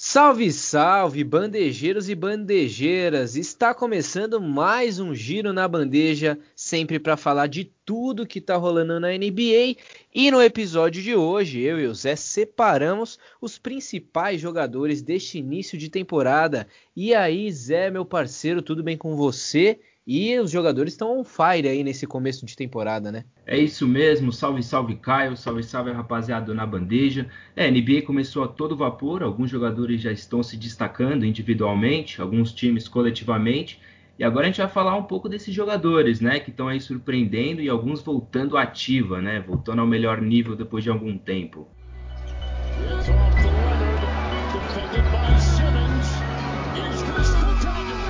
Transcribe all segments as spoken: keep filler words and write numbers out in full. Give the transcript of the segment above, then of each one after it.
Salve, salve, bandejeiros e bandejeiras! Está começando mais um Giro na Bandeja, sempre para falar de tudo que está rolando na N B A. E no episódio de hoje, eu e o Zé separamos os principais jogadores deste início de temporada. E aí, Zé, meu parceiro, tudo bem com você? E os jogadores estão on fire aí nesse começo de temporada, né? É isso mesmo, salve, salve Caio, salve, salve rapaziada na bandeja. É, a N B A começou a todo vapor, alguns jogadores já estão se destacando individualmente, alguns times coletivamente. E agora a gente vai falar um pouco desses jogadores, né? Que estão aí surpreendendo e alguns voltando ativa, né? Voltando ao melhor nível depois de algum tempo.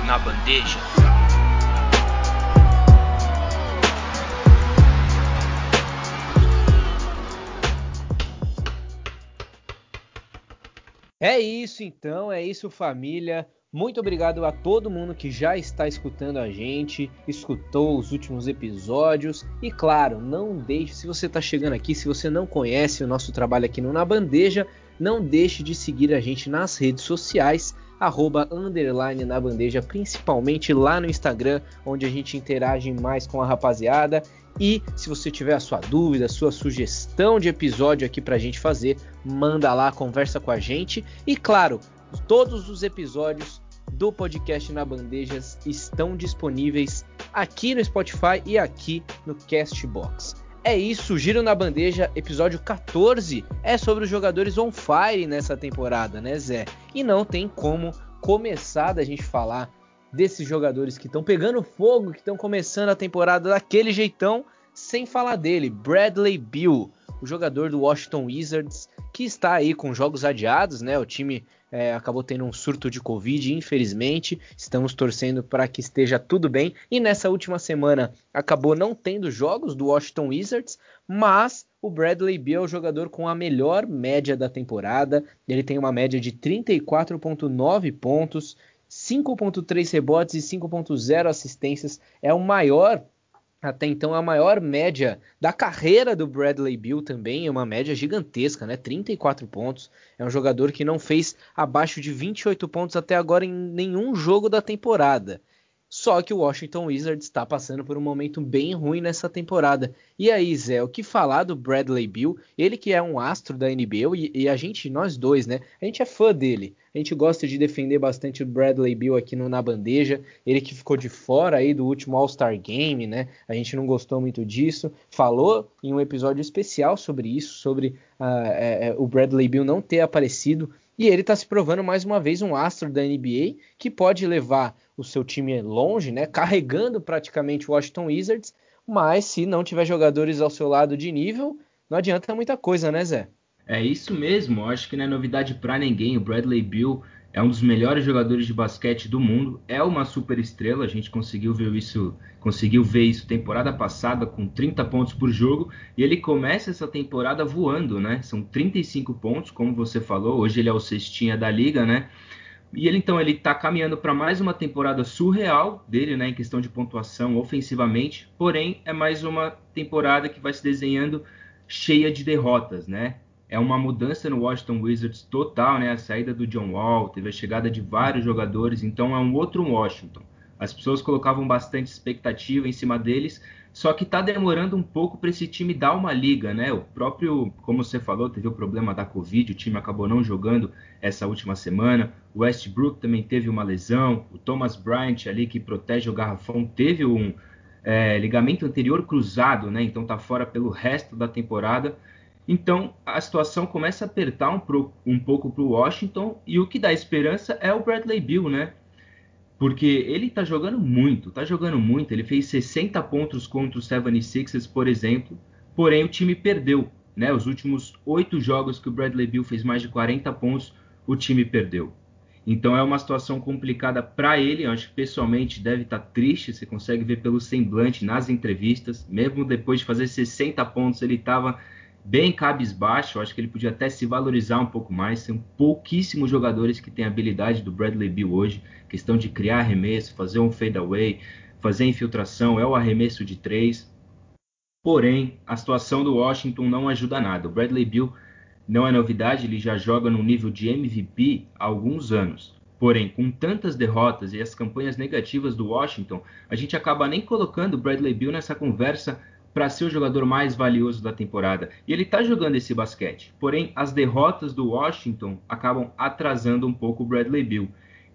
Na bandeja... É isso então, é isso família, muito obrigado a todo mundo que já está escutando a gente, escutou os últimos episódios e claro, não deixe, se você está chegando aqui, se você não conhece o nosso trabalho aqui no Na Bandeja, não deixe de seguir a gente nas redes sociais, arroba underline na bandeja, principalmente lá no Instagram, onde a gente interage mais com a rapaziada. E se você tiver a sua dúvida, a sua sugestão de episódio aqui pra gente fazer, manda lá, conversa com a gente. E claro, todos os episódios do podcast Na Bandejas estão disponíveis aqui no Spotify e aqui no Castbox. É isso, Giro na Bandeja, episódio catorze, é sobre os jogadores on fire nessa temporada, né, Zé? E não tem como começar da gente falar desses jogadores que estão pegando fogo, que estão começando a temporada daquele jeitão, sem falar dele, Bradley Beal, o jogador do Washington Wizards, que está aí com jogos adiados, né? O time é, acabou tendo um surto de Covid, infelizmente, estamos torcendo para que esteja tudo bem, e nessa última semana acabou não tendo jogos do Washington Wizards, mas o Bradley Beal é o jogador com a melhor média da temporada, ele tem uma média de trinta e quatro vírgula nove pontos, cinco vírgula três rebotes e cinco vírgula zero assistências, é o maior, até então a maior média da carreira do Bradley Beal também, é uma média gigantesca, né? trinta e quatro pontos, é um jogador que não fez abaixo de vinte e oito pontos até agora em nenhum jogo da temporada. Só que o Washington Wizards está passando por um momento bem ruim nessa temporada. E aí, Zé, o que falar do Bradley Beal? Ele que é um astro da N B A e, e a gente, nós dois, né? A gente é fã dele. A gente gosta de defender bastante o Bradley Beal aqui no Na Bandeja. Ele que ficou de fora aí do último All-Star Game, né? A gente não gostou muito disso. Falou em um episódio especial sobre isso, sobre uh, é, é, o Bradley Beal não ter aparecido. E ele está se provando mais uma vez um astro da N B A que pode levar o seu time longe, né? Carregando praticamente o Washington Wizards, mas se não tiver jogadores ao seu lado de nível, não adianta muita coisa, né, Zé? É isso mesmo, acho que não é novidade para ninguém. O Bradley Beal é um dos melhores jogadores de basquete do mundo, é uma super estrela, a gente conseguiu ver isso, conseguiu ver isso temporada passada com trinta pontos por jogo, e ele começa essa temporada voando, né? São trinta e cinco pontos, como você falou, hoje ele é o cestinha da liga, né? E ele então ele está caminhando para mais uma temporada surreal dele, né, em questão de pontuação ofensivamente, porém é mais uma temporada que vai se desenhando cheia de derrotas, né? É uma mudança no Washington Wizards total, né? A saída do John Wall, teve a chegada de vários jogadores, então é um outro Washington. As pessoas colocavam bastante expectativa em cima deles, só que está demorando um pouco para esse time dar uma liga, né? O próprio, como você falou, teve o problema da Covid, o time acabou não jogando essa última semana. O Westbrook também teve uma lesão. O Thomas Bryant ali, que protege o garrafão, teve um é, ligamento anterior cruzado, né? Então está fora pelo resto da temporada. Então a situação começa a apertar um, pro, um pouco para o Washington e o que dá esperança é o Bradley Beal, né? Porque ele tá jogando muito, tá jogando muito. Ele fez sessenta pontos contra os setenta e seis ers, por exemplo. Porém, o time perdeu, né? Os últimos oito jogos que o Bradley Beal fez mais de quarenta pontos, o time perdeu. Então, é uma situação complicada para ele. Eu acho que, pessoalmente, deve estar triste. Você consegue ver pelo semblante nas entrevistas. Mesmo depois de fazer sessenta pontos, ele estava bem cabisbaixo. Eu acho que ele podia até se valorizar um pouco mais. São pouquíssimos jogadores que têm a habilidade do Bradley Beal hoje, questão de criar arremesso, fazer um fadeaway, fazer infiltração, é o arremesso de três. Porém, a situação do Washington não ajuda nada. O Bradley Beal Não é novidade, ele já joga no nível de M V P há alguns anos. Porém, com tantas derrotas e as campanhas negativas do Washington, a gente acaba nem colocando o Bradley Beal nessa conversa para ser o jogador mais valioso da temporada. E ele está jogando esse basquete. Porém, as derrotas do Washington acabam atrasando um pouco o Bradley Beal.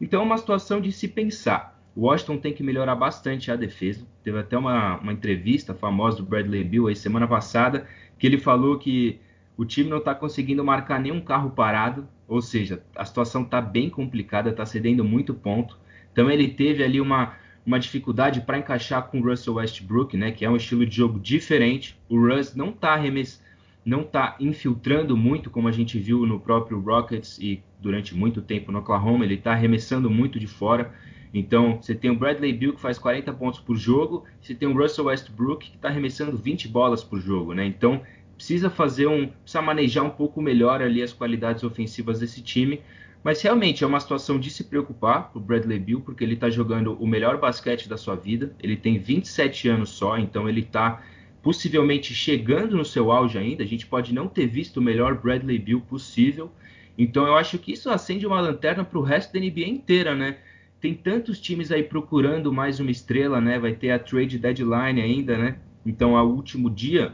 Então é uma situação de se pensar. O Washington tem que melhorar bastante a defesa. Teve até uma, uma entrevista famosa do Bradley Beal aí semana passada, que ele falou que o time não está conseguindo marcar nenhum carro parado, ou seja, a situação está bem complicada, está cedendo muito ponto. Então ele teve ali uma, uma dificuldade para encaixar com o Russell Westbrook, né, que é um estilo de jogo diferente. O Russ não está remes... não tá infiltrando muito, como a gente viu no próprio Rockets e durante muito tempo no Oklahoma, ele está arremessando muito de fora. Então você tem o Bradley Beal que faz quarenta pontos por jogo, você tem o Russell Westbrook que está arremessando vinte bolas por jogo, né? Então precisa fazer um, precisa manejar um pouco melhor ali as qualidades ofensivas desse time, mas realmente é uma situação de se preocupar o Bradley Beal, porque ele está jogando o melhor basquete da sua vida, ele tem vinte e sete anos só, então ele está possivelmente chegando no seu auge ainda, a gente pode não ter visto o melhor Bradley Beal possível, então eu acho que isso acende uma lanterna para o resto da N B A inteira, né? Tem tantos times aí procurando mais uma estrela, né? Vai ter a trade deadline ainda, né? Então, ao último dia,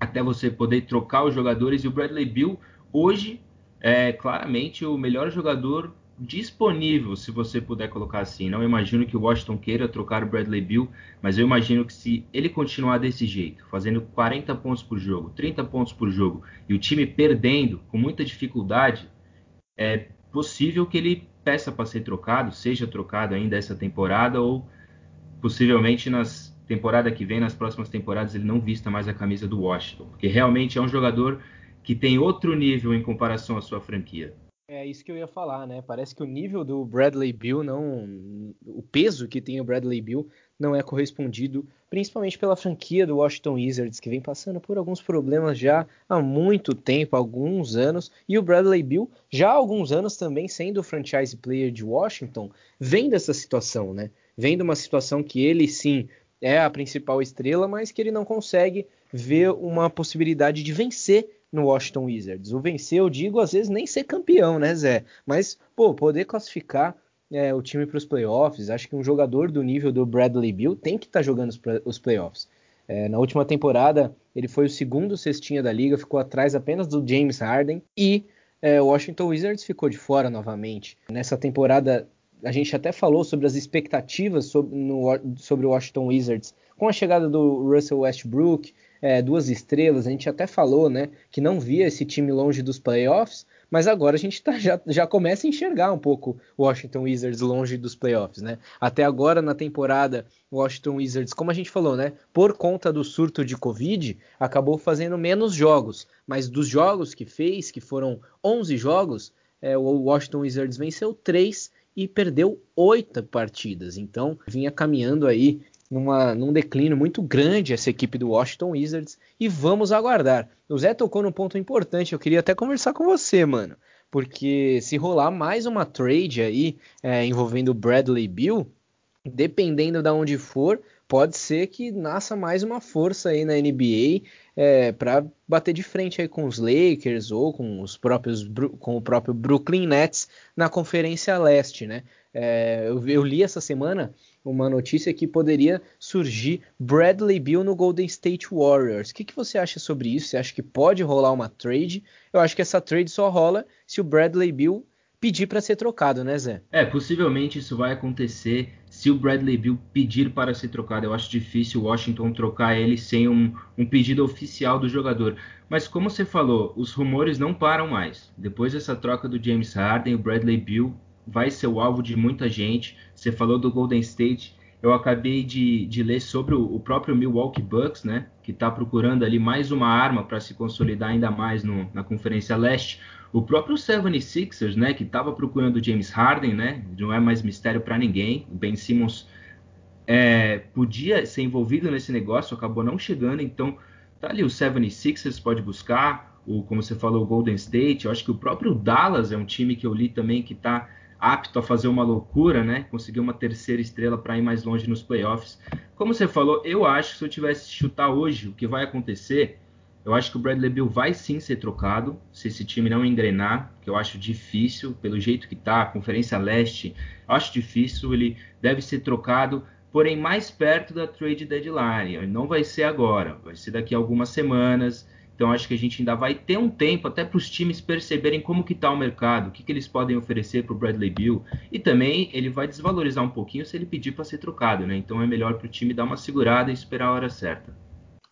até você poder trocar os jogadores. E o Bradley Beal, hoje, é claramente o melhor jogador disponível, se você puder colocar assim. Não imagino que o Washington queira trocar o Bradley Beal, mas eu imagino que se ele continuar desse jeito, fazendo quarenta pontos por jogo, trinta pontos por jogo, e o time perdendo com muita dificuldade, é possível que ele peça para ser trocado, seja trocado ainda essa temporada, ou possivelmente nas temporada que vem, nas próximas temporadas, ele não vista mais a camisa do Washington, porque realmente é um jogador que tem outro nível em comparação à sua franquia. É isso que eu ia falar, né? Parece que o nível do Bradley Beal não... o peso que tem o Bradley Beal não é correspondido, principalmente pela franquia do Washington Wizards, que vem passando por alguns problemas já há muito tempo, há alguns anos, e o Bradley Beal, já há alguns anos também, sendo o franchise player de Washington, vem dessa situação, né? Vem de uma situação que ele, sim, é a principal estrela, mas que ele não consegue ver uma possibilidade de vencer no Washington Wizards. O vencer, eu digo, às vezes nem ser campeão, né, Zé? Mas, pô, poder classificar é, o time para os playoffs, acho que um jogador do nível do Bradley Beal tem que estar tá jogando os, os playoffs. É, na última temporada, ele foi o segundo cestinha da liga, ficou atrás apenas do James Harden, e é, o Washington Wizards ficou de fora novamente. Nessa temporada, a gente até falou sobre as expectativas sobre, no, sobre o Washington Wizards com a chegada do Russell Westbrook, é, duas estrelas, a gente até falou, né, que não via esse time longe dos playoffs, mas agora a gente tá, já, já começa a enxergar um pouco o Washington Wizards longe dos playoffs, né? Até agora na temporada, o Washington Wizards, como a gente falou, né, por conta do surto de Covid, acabou fazendo menos jogos, mas dos jogos que fez, que foram onze jogos, é, o Washington Wizards venceu três e perdeu oito partidas. Então, vinha caminhando aí numa, num declínio muito grande essa equipe do Washington Wizards, e vamos aguardar. O Zé tocou num ponto importante, eu queria até conversar com você, mano, porque se rolar mais uma trade aí é, envolvendo o Bradley Beal, dependendo de onde for, pode ser que nasça mais uma força aí na N B A é, para bater de frente aí com os Lakers ou com, os próprios, com o próprio Brooklyn Nets na Conferência Leste, né? É, eu, eu li essa semana uma notícia que poderia surgir Bradley Beal no Golden State Warriors. O que, que você acha sobre isso? Você acha que pode rolar uma trade? Eu acho que essa trade só rola se o Bradley Beal pedir para ser trocado, né, Zé? É, possivelmente isso vai acontecer se o Bradley Beal pedir para ser trocado. Eu acho difícil o Washington trocar ele sem um, um pedido oficial do jogador. Mas como você falou, os rumores não param mais. Depois dessa troca do James Harden, o Bradley Beal vai ser o alvo de muita gente. Você falou do Golden State, eu acabei de, de ler sobre o, o próprio Milwaukee Bucks, né, que está procurando ali mais uma arma para se consolidar ainda mais no, na Conferência Leste. O próprio setenta e seis ers, né, que estava procurando o James Harden, né, não é mais mistério para ninguém. O Ben Simmons é, podia ser envolvido nesse negócio, acabou não chegando. Então, tá ali o setenta e seis ers pode buscar, o, como você falou, o Golden State. Eu acho que o próprio Dallas é um time que eu li também que está apto a fazer uma loucura, né? Conseguir uma terceira estrela para ir mais longe nos playoffs. Como você falou, eu acho que se eu tivesse que chutar hoje o que vai acontecer, Eu acho que o Bradley Beal vai sim ser trocado, se esse time não engrenar, que eu acho difícil, pelo jeito que está, Conferência Leste, eu acho difícil, ele deve ser trocado, porém mais perto da trade deadline, ele não vai ser agora, vai ser daqui a algumas semanas, então acho que a gente ainda vai ter um tempo até para os times perceberem como que está o mercado, o que, que eles podem oferecer para o Bradley Beal, e também ele vai desvalorizar um pouquinho se ele pedir para ser trocado, né? Então é melhor para o time dar uma segurada e esperar a hora certa.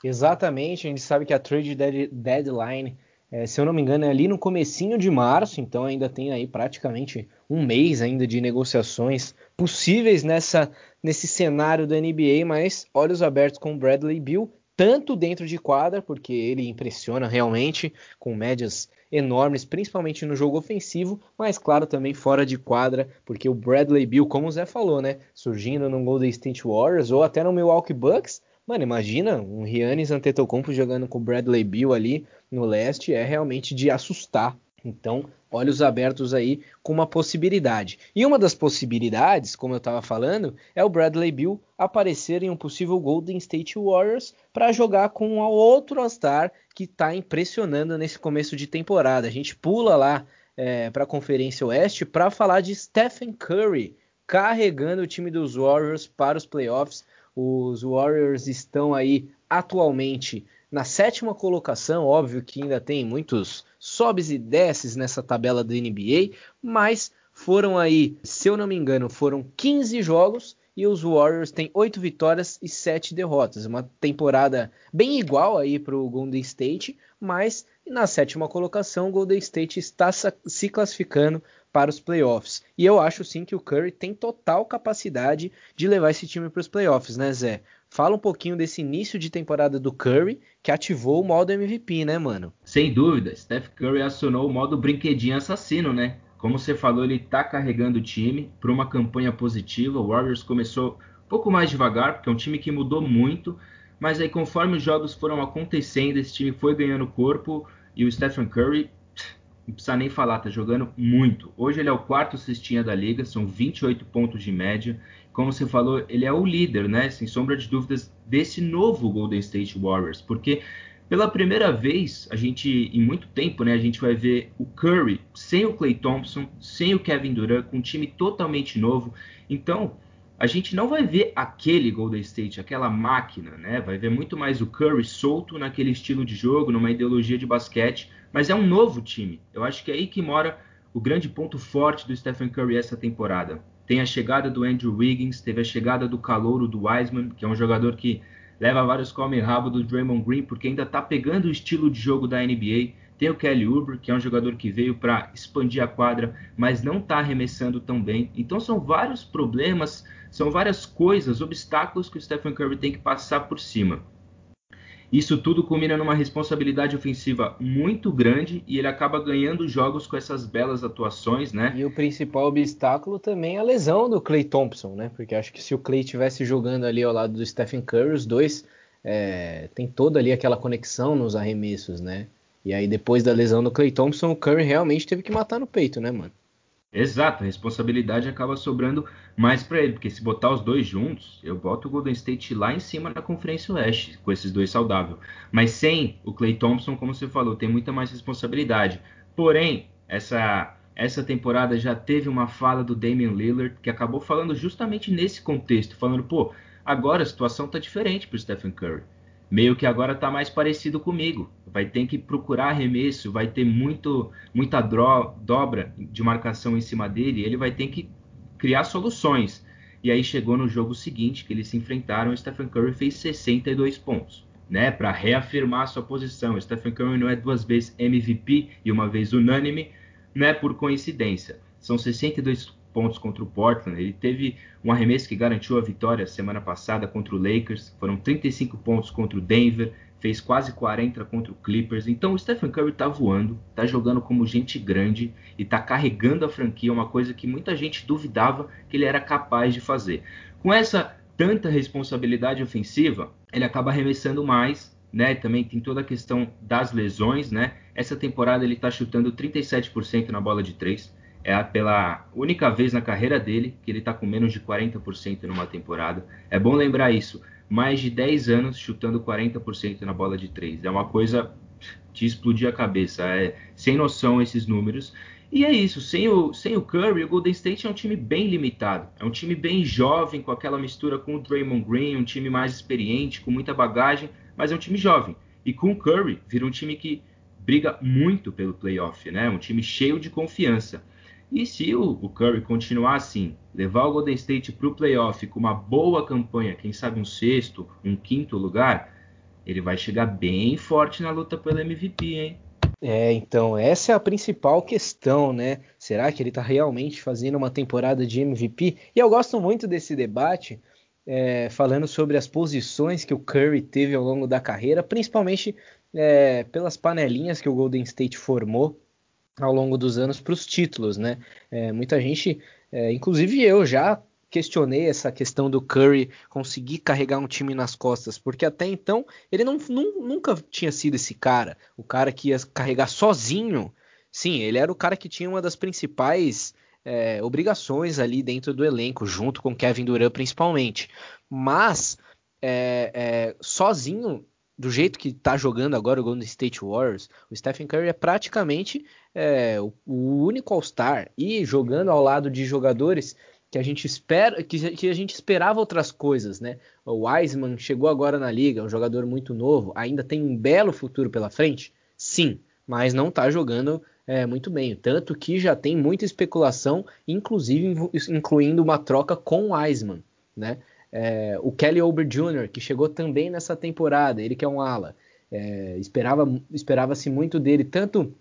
Exatamente, a gente sabe que a trade deadline, é, se eu não me engano, é ali no comecinho de março, então ainda tem aí praticamente um mês ainda de negociações possíveis nessa, nesse cenário da N B A, mas olhos abertos com o Bradley Beal, tanto dentro de quadra, porque ele impressiona realmente com médias enormes, principalmente no jogo ofensivo, mas claro também fora de quadra, porque o Bradley Beal, como o Zé falou, né, surgindo no Golden State Warriors ou até no Milwaukee Bucks, mano, imagina um Giannis Antetokounmpo jogando com o Bradley Beal ali no leste, é realmente de assustar. Então, olhos abertos aí com uma possibilidade. E uma das possibilidades, como eu estava falando, é o Bradley Beal aparecer em um possível Golden State Warriors para jogar com o outro All-Star que está impressionando nesse começo de temporada. A gente pula lá é, para a Conferência Oeste para falar de Stephen Curry carregando o time dos Warriors para os playoffs. Os Warriors estão aí atualmente na sétima colocação, óbvio que ainda tem muitos sobes e desces nessa tabela do N B A, mas foram aí, se eu não me engano, foram quinze jogos e os Warriors têm oito vitórias e sete derrotas. Uma temporada bem igual aí para o Golden State, mas na sétima colocação o Golden State está se classificando para os playoffs. E eu acho sim que o Curry tem total capacidade de levar esse time para os playoffs, né, Zé? Fala um pouquinho desse início de temporada do Curry, que ativou o modo M V P, né, mano? Sem dúvida, Steph Curry acionou o modo brinquedinho assassino, né? Como você falou, ele tá carregando o time para uma campanha positiva. O Warriors começou um pouco mais devagar, porque é um time que mudou muito, mas aí conforme os jogos foram acontecendo, esse time foi ganhando corpo e o Stephen Curry... Não precisa nem falar, tá jogando muito. Hoje ele é o quarto cestinha da liga, são vinte e oito pontos de média. Como você falou, ele é o líder, né? Sem sombra de dúvidas, desse novo Golden State Warriors. Porque pela primeira vez, a gente, em muito tempo, né? A gente vai ver o Curry sem o Klay Thompson, sem o Kevin Durant, com um time totalmente novo. Então, a gente não vai ver aquele Golden State, aquela máquina, né? Vai ver muito mais o Curry solto naquele estilo de jogo, numa ideologia de basquete. Mas é um novo time. Eu acho que é aí que mora o grande ponto forte do Stephen Curry essa temporada. Tem a chegada do Andrew Wiggins, teve a chegada do calouro do Wiseman, que é um jogador que leva vários come-rabo do Draymond Green, porque ainda está pegando o estilo de jogo da N B A. Tem o Kelly Oubre, que é um jogador que veio para expandir a quadra, mas não está arremessando tão bem. Então são vários problemas, são várias coisas, obstáculos que o Stephen Curry tem que passar por cima. Isso tudo culmina numa responsabilidade ofensiva muito grande e ele acaba ganhando jogos com essas belas atuações, né? E o principal obstáculo também é a lesão do Klay Thompson, né? Porque acho que se o Klay estivesse jogando ali ao lado do Stephen Curry, os dois é, tem toda ali aquela conexão nos arremessos, né? E aí depois da lesão do Klay Thompson, o Curry realmente teve que matar no peito, né, mano? Exato, a responsabilidade acaba sobrando mais para ele, porque se botar os dois juntos, eu boto o Golden State lá em cima na Conferência Oeste, com esses dois saudáveis. Mas sem o Klay Thompson, como você falou, tem muita mais responsabilidade. Porém, essa, essa temporada já teve uma fala do Damian Lillard, que acabou falando justamente nesse contexto, falando, pô, agora a situação tá diferente pro Stephen Curry. Meio que agora tá mais parecido comigo. Vai ter que procurar arremesso, vai ter muito, muita dro- dobra de marcação em cima dele. Ele vai ter que criar soluções. E aí chegou no jogo seguinte, que eles se enfrentaram, o Stephen Curry fez sessenta e dois pontos, né? Para reafirmar sua posição. O Stephen Curry não é duas vezes M V P e uma vez unânime, né? Por coincidência. São sessenta e dois pontos contra o Portland, ele teve um arremesso que garantiu a vitória semana passada contra o Lakers, foram trinta e cinco pontos contra o Denver, fez quase quarenta contra o Clippers, então o Stephen Curry tá voando, tá jogando como gente grande e tá carregando a franquia, uma coisa que muita gente duvidava que ele era capaz de fazer. Com essa tanta responsabilidade ofensiva, ele acaba arremessando mais, né? Também tem toda a questão das lesões, né? Essa temporada ele tá chutando trinta e sete por cento na bola de três, é pela única vez na carreira dele que ele está com menos de quarenta por cento numa temporada. É bom lembrar isso. Mais de dez anos chutando quarenta por cento na bola de três. É uma coisa de explodir a cabeça. É sem noção esses números. E é isso, sem o, sem o Curry, o Golden State é um time bem limitado. É um time bem jovem, com aquela mistura com o Draymond Green, um time mais experiente, com muita bagagem, mas é um time jovem. E com o Curry, vira um time que briga muito pelo playoff, né? Um time cheio de confiança. E se o, o Curry continuar assim, levar o Golden State para o playoff com uma boa campanha, quem sabe um sexto, um quinto lugar, ele vai chegar bem forte na luta pelo M V P, hein? É, então essa é a principal questão, né? Será que ele está realmente fazendo uma temporada de M V P? E eu gosto muito desse debate, é, falando sobre as posições que o Curry teve ao longo da carreira, principalmente é, pelas panelinhas que o Golden State formou ao longo dos anos para os títulos, né? É, muita gente, é, inclusive eu já questionei essa questão do Curry conseguir carregar um time nas costas, porque até então ele não, não, nunca tinha sido esse cara, o cara que ia carregar sozinho. Sim, ele era o cara que tinha uma das principais é, obrigações ali dentro do elenco, junto com Kevin Durant principalmente, mas é, é, sozinho, do jeito que está jogando agora o Golden State Warriors, o Stephen Curry é praticamente é, o, o único All-Star, e jogando ao lado de jogadores que a gente espera, que, que a gente esperava outras coisas, né? O Wiseman chegou agora na liga, é um jogador muito novo, ainda tem um belo futuro pela frente, sim, mas não está jogando é, muito bem, tanto que já tem muita especulação, inclusive incluindo uma troca com o Wiseman, né? É, o Kelly Oubre Júnior, que chegou também nessa temporada, ele que é um ala, é, esperava, esperava-se muito dele, tanto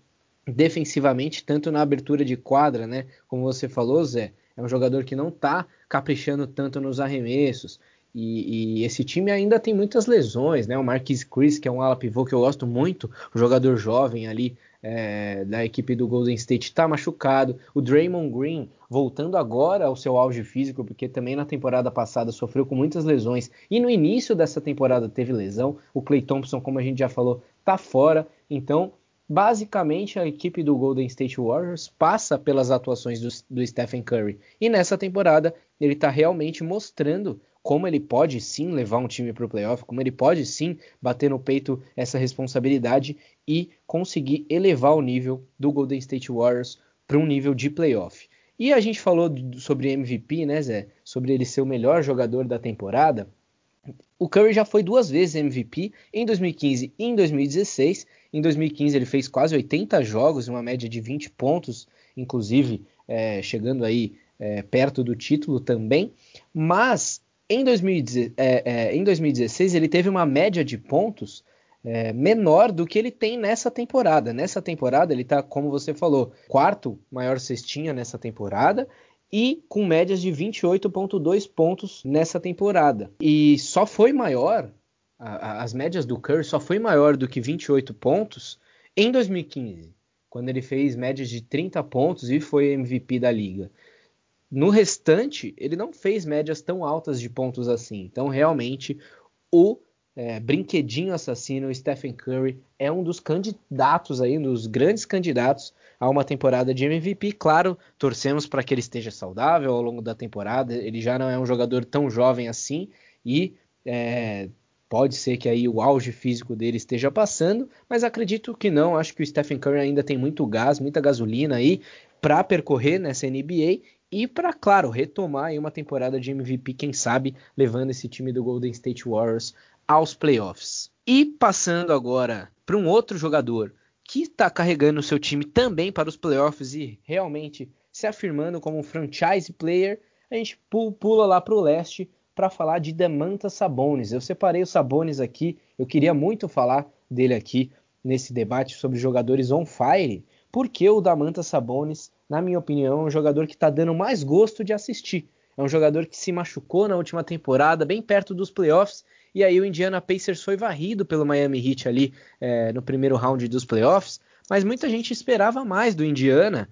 defensivamente, tanto na abertura de quadra, né? Como você falou, Zé, é um jogador que não está caprichando tanto nos arremessos. E, e esse time ainda tem muitas lesões, né? O Marquise Chris, que é um ala pivô que eu gosto muito, um jogador jovem ali é, da equipe do Golden State, está machucado. O Draymond Green voltando agora ao seu auge físico, porque também na temporada passada sofreu com muitas lesões. E no início dessa temporada teve lesão. O Klay Thompson, como a gente já falou, está fora. Então, basicamente, a equipe do Golden State Warriors passa pelas atuações do, do Stephen Curry. E nessa temporada, ele está realmente mostrando como ele pode sim levar um time para o playoff, como ele pode sim bater no peito essa responsabilidade e conseguir elevar o nível do Golden State Warriors para um nível de playoff. E a gente falou sobre M V P, né, Zé? Sobre ele ser o melhor jogador da temporada. O Curry já foi duas vezes M V P, em dois mil e quinze e em dois mil e dezesseis. Em dois mil e quinze ele fez quase oitenta jogos, uma média de vinte pontos, inclusive é, chegando aí é, perto do título também. Mas em, dois mil e dezesseis, é, é, em dois mil e dezesseis ele teve uma média de pontos é, menor do que ele tem nessa temporada. Nessa temporada ele está, como você falou, quarto maior cestinha nessa temporada, e com médias de vinte e oito vírgula dois pontos nessa temporada. E só foi maior, a, a, as médias do Curry só foi maior do que vinte e oito pontos em dois mil e quinze, quando ele fez médias de trinta pontos e foi M V P da liga. No restante, ele não fez médias tão altas de pontos assim. Então, realmente, o é, brinquedinho assassino, o Stephen Curry, é um dos candidatos, aí, um dos grandes candidatos a uma temporada de M V P. Claro, torcemos para que ele esteja saudável ao longo da temporada, ele já não é um jogador tão jovem assim, e é, pode ser que aí o auge físico dele esteja passando, mas acredito que não, acho que o Stephen Curry ainda tem muito gás, muita gasolina aí para percorrer nessa N B A, e para, claro, retomar aí uma temporada de M V P, quem sabe, levando esse time do Golden State Warriors aos playoffs. E passando agora para um outro jogador que está carregando o seu time também para os playoffs e realmente se afirmando como um franchise player, a gente pula lá para o leste para falar de Domantas Sabonis. Eu separei o Sabonis aqui, eu queria muito falar dele aqui nesse debate sobre jogadores on fire, porque o Domantas Sabonis, na minha opinião, é um jogador que está dando mais gosto de assistir. É um jogador que se machucou na última temporada, bem perto dos playoffs, e aí o Indiana Pacers foi varrido pelo Miami Heat ali é, no primeiro round dos playoffs, mas muita gente esperava mais do Indiana.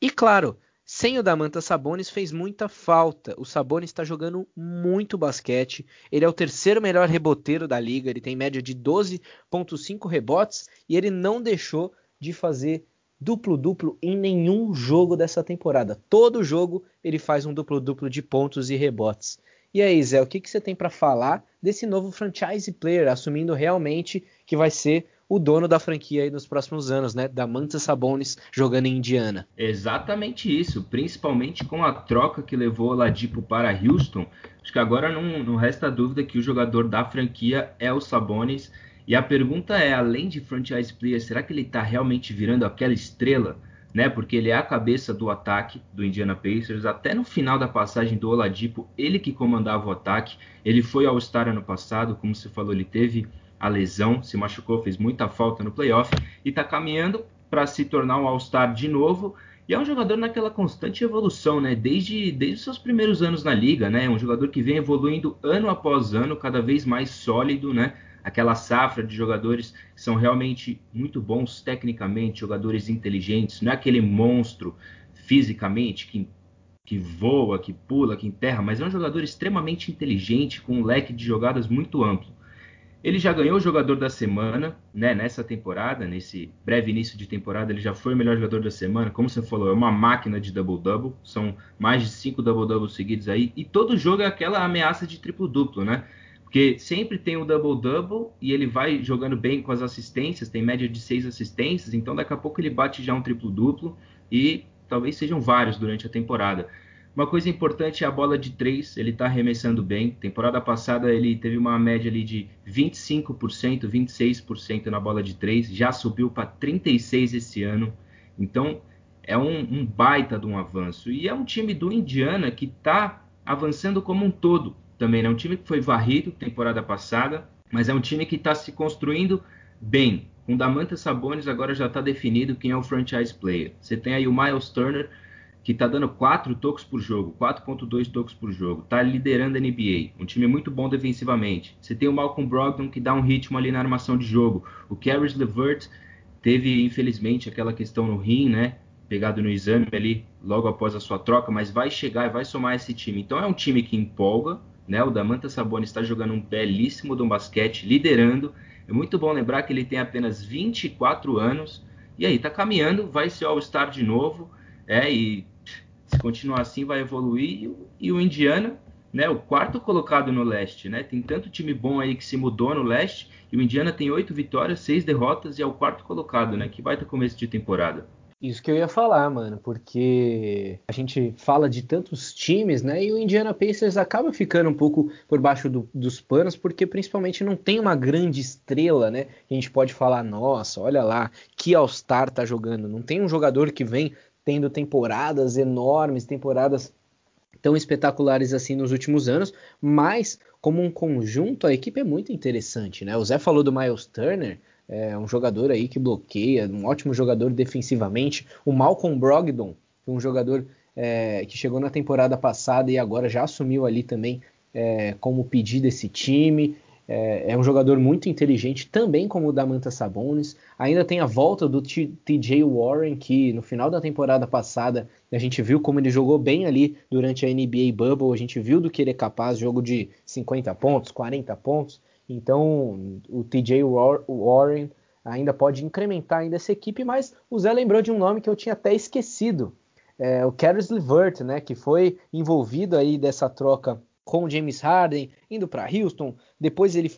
E claro, sem o Domantas Sabonis fez muita falta. O Sabonis está jogando muito basquete, ele é o terceiro melhor reboteiro da liga, ele tem média de doze vírgula cinco rebotes e ele não deixou de fazer duplo-duplo em nenhum jogo dessa temporada. Todo jogo ele faz um duplo-duplo de pontos e rebotes. E aí, Zé, o que, que você tem para falar desse novo franchise player, assumindo realmente que vai ser o dono da franquia aí nos próximos anos, né? Domantas Sabonis jogando em Indiana. Exatamente isso, principalmente com a troca que levou o Oladipo para Houston. Acho que agora não, não resta dúvida que o jogador da franquia é o Sabonis. E a pergunta é, além de franchise player, será que ele está realmente virando aquela estrela? Né? Porque ele é a cabeça do ataque do Indiana Pacers. Até no final da passagem do Oladipo, ele que comandava o ataque. Ele foi All-Star ano passado, como você falou, ele teve a lesão, se machucou, fez muita falta no playoff e está caminhando para se tornar um All-Star de novo. E é um jogador naquela constante evolução, né? Desde, desde os seus primeiros anos na liga, né? Um jogador que vem evoluindo ano após ano, cada vez mais sólido, né? Aquela safra de jogadores que são realmente muito bons tecnicamente, jogadores inteligentes, não é aquele monstro fisicamente que, que voa, que pula, que enterra, mas é um jogador extremamente inteligente, com um leque de jogadas muito amplo. Ele já ganhou o jogador da semana, né, nessa temporada, nesse breve início de temporada, ele já foi o melhor jogador da semana, como você falou, é uma máquina de double-double, são mais de cinco double-double seguidos aí, e todo jogo é aquela ameaça de triplo-duplo, né? Porque sempre tem um double-double e ele vai jogando bem com as assistências, tem média de seis assistências, então daqui a pouco ele bate já um triplo-duplo e talvez sejam vários durante a temporada. Uma coisa importante é a bola de três, ele está arremessando bem. Temporada passada ele teve uma média ali de vinte e cinco por cento, vinte e seis por cento na bola de três, já subiu para trinta e seis por cento esse ano, então é um, um baita de um avanço. E é um time do Indiana que está avançando como um todo. Também é um time que foi varrido temporada passada, mas é um time que está se construindo bem. Com Domantas Sabonis agora já está definido quem é o franchise player. Você tem aí o Myles Turner, que está dando quatro toques por jogo, quatro vírgula dois toques por jogo. Está liderando a N B A, um time muito bom defensivamente. Você tem o Malcolm Brogdon, que dá um ritmo ali na armação de jogo. O Caris LeVert teve, infelizmente, aquela questão no rim, né? Pegado no exame ali logo após a sua troca, mas vai chegar e vai somar esse time. Então é um time que empolga. Né, o Domantas Sabonis está jogando um belíssimo do basquete, liderando. É muito bom lembrar que ele tem apenas vinte e quatro anos. E aí, está caminhando, vai ser All-Star de novo. É, e se continuar assim, vai evoluir. E o Indiana, né, o quarto colocado no leste. Né, tem tanto time bom aí que se mudou no leste. E o Indiana tem oito vitórias, seis derrotas e é o quarto colocado. Né, que baita começo de temporada. Isso que eu ia falar, mano, porque a gente fala de tantos times, né, e o Indiana Pacers acaba ficando um pouco por baixo do, dos panos, porque principalmente não tem uma grande estrela, né, que a gente pode falar, nossa, olha lá, que All-Star tá jogando, não tem um jogador que vem tendo temporadas enormes, temporadas tão espetaculares assim nos últimos anos, mas como um conjunto a equipe é muito interessante, né, o Zé falou do Myles Turner, é um jogador aí que bloqueia, um ótimo jogador defensivamente. O Malcolm Brogdon, um jogador é, que chegou na temporada passada e agora já assumiu ali também é, como pedir desse time. É, é um jogador muito inteligente, também como o Domantas Sabonis. Ainda tem a volta do T J Warren, que no final da temporada passada a gente viu como ele jogou bem ali durante a N B A Bubble. A gente viu do que ele é capaz, jogo de cinquenta pontos, quarenta pontos. Então o T J Warren ainda pode incrementar ainda essa equipe, mas o Zé lembrou de um nome que eu tinha até esquecido, é, o Caris LeVert, né, que foi envolvido aí dessa troca com o James Harden, indo para Houston, depois ele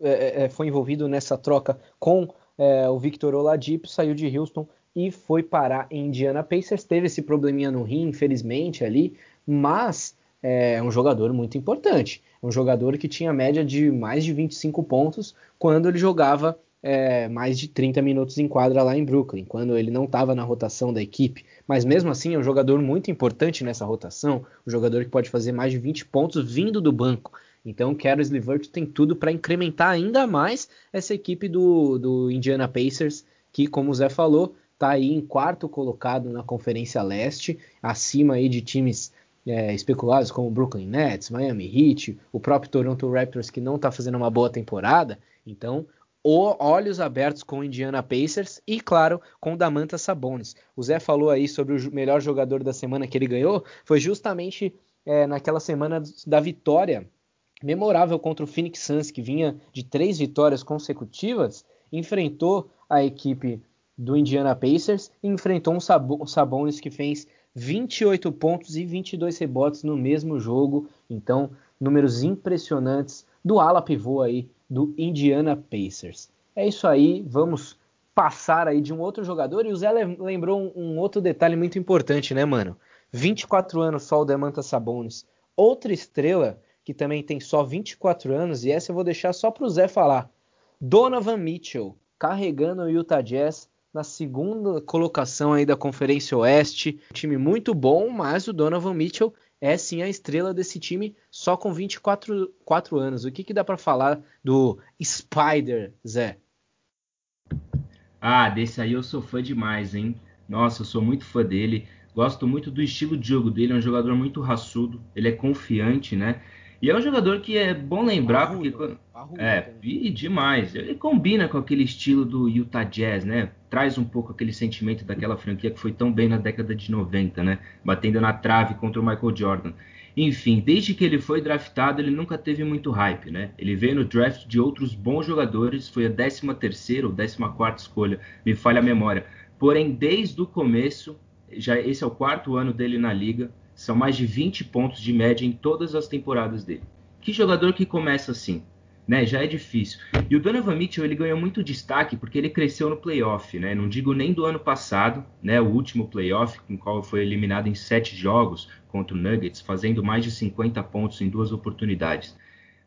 é, foi envolvido nessa troca com é, o Victor Oladipo, saiu de Houston e foi parar em Indiana Pacers, teve esse probleminha no rim, infelizmente, ali, mas é um jogador muito importante. Um jogador que tinha média de mais de vinte e cinco pontos quando ele jogava é, mais de trinta minutos em quadra lá em Brooklyn, quando ele não estava na rotação da equipe. Mas mesmo assim é um jogador muito importante nessa rotação, um jogador que pode fazer mais de vinte pontos vindo do banco. Então o Caris LeVert tem tudo para incrementar ainda mais essa equipe do, do Indiana Pacers, que, como o Zé falou, está aí em quarto colocado na Conferência Leste, acima aí de times... É, especulados como o Brooklyn Nets, Miami Heat, o próprio Toronto Raptors, que não está fazendo uma boa temporada. Então, olhos abertos com o Indiana Pacers e, claro, com o Domantas Sabonis. O Zé falou aí sobre o melhor jogador da semana que ele ganhou, foi justamente é, naquela semana da vitória memorável contra o Phoenix Suns, que vinha de três vitórias consecutivas, enfrentou a equipe do Indiana Pacers e enfrentou um Sab- Sabonis que fez vinte e oito pontos e vinte e dois rebotes no mesmo jogo. Então, números impressionantes do ala pivô aí do Indiana Pacers. É isso aí, vamos passar aí de um outro jogador. E o Zé lembrou um, um outro detalhe muito importante, né, mano? vinte e quatro anos só o Domantas Sabonis. Outra estrela que também tem só vinte e quatro anos, e essa eu vou deixar só pro Zé falar. Donovan Mitchell, carregando o Utah Jazz na segunda colocação aí da Conferência Oeste. Um time muito bom, mas o Donovan Mitchell é sim a estrela desse time, só com vinte e quatro anos. O que, que dá para falar do Spider, Zé? Ah, desse aí eu sou fã demais, hein? Nossa, eu sou muito fã dele. Gosto muito do estilo de jogo dele, é um jogador muito raçudo, ele é confiante, né? E é um jogador que é bom lembrar, arruda, porque... Arruda, é, e demais. Ele combina com aquele estilo do Utah Jazz, né? Traz um pouco aquele sentimento daquela franquia que foi tão bem na década de noventa, né? Batendo na trave contra o Michael Jordan. Enfim, desde que ele foi draftado, ele nunca teve muito hype, né? Ele veio no draft de outros bons jogadores, foi a décima terceira ou décima quarta escolha, me falha a memória. Porém, desde o começo, já esse é o quarto ano dele na liga, são mais de vinte pontos de média em todas as temporadas dele. Que jogador que começa assim, né? Já é difícil. E o Donovan Mitchell, ele ganhou muito destaque porque ele cresceu no playoff, né? Não digo nem do ano passado, né? O último playoff, com o qual foi eliminado em sete jogos contra o Nuggets, fazendo mais de cinquenta pontos em duas oportunidades.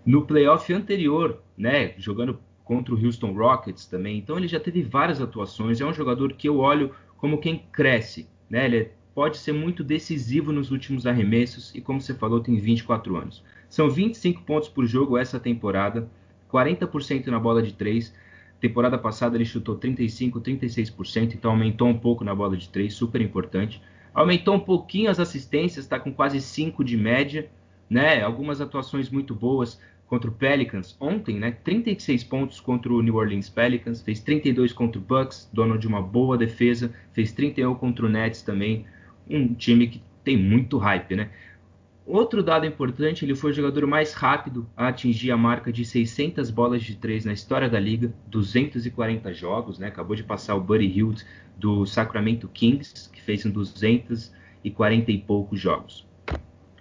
No playoff anterior, né? Jogando contra o Houston Rockets também. Então ele já teve várias atuações. É um jogador que eu olho como quem cresce, né? Ele é pode ser muito decisivo nos últimos arremessos e, como você falou, tem vinte e quatro anos. São vinte e cinco pontos por jogo essa temporada, quarenta por cento na bola de três. Temporada passada ele chutou trinta e cinco, trinta e seis por cento, então aumentou um pouco na bola de três, super importante. Aumentou um pouquinho as assistências, está com quase cinco de média, né? Algumas atuações muito boas contra o Pelicans ontem, né? trinta e seis pontos contra o New Orleans Pelicans, fez trinta e dois contra o Bucks, dono de uma boa defesa, fez trinta e um contra o Nets também. Um time que tem muito hype, né? Outro dado importante, ele foi o jogador mais rápido a atingir a marca de seiscentas bolas de três na história da liga, duzentos e quarenta jogos, né? Acabou de passar o Buddy Hield do Sacramento Kings, que fez em duzentos e quarenta e poucos jogos.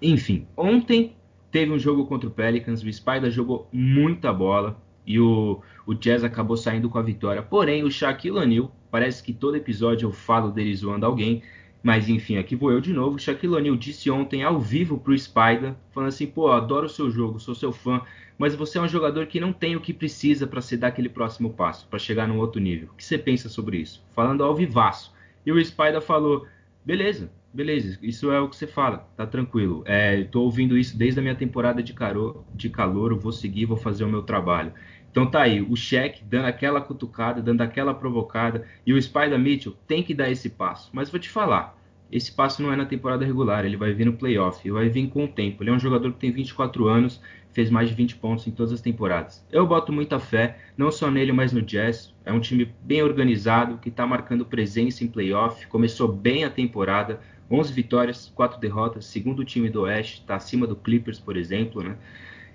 Enfim, ontem teve um jogo contra o Pelicans, o Spider jogou muita bola e o, o Jazz acabou saindo com a vitória. Porém, o Shaquille O'Neal, parece que todo episódio eu falo dele zoando alguém, mas enfim, aqui vou eu de novo. Shaquille O'Neal disse ontem ao vivo pro Spider, falando assim, pô, adoro o seu jogo, sou seu fã, mas você é um jogador que não tem o que precisa para se dar aquele próximo passo, para chegar num outro nível. O que você pensa sobre isso? Falando ao vivaço. E o Spider falou, beleza, beleza, isso é o que você fala, tá tranquilo. É, tô ouvindo isso desde a minha temporada de, caro, de calor, eu vou seguir, vou fazer o meu trabalho. Então tá aí, o Shaq dando aquela cutucada, dando aquela provocada, e o Spider Mitchell tem que dar esse passo. Mas vou te falar, esse passo não é na temporada regular, ele vai vir no playoff, ele vai vir com o tempo. Ele é um jogador que tem vinte e quatro anos, fez mais de vinte pontos em todas as temporadas. Eu boto muita fé, não só nele, mas no Jazz. É um time bem organizado, que tá marcando presença em playoff, começou bem a temporada, onze vitórias, quatro derrotas, segundo time do Oeste, tá acima do Clippers, por exemplo, né?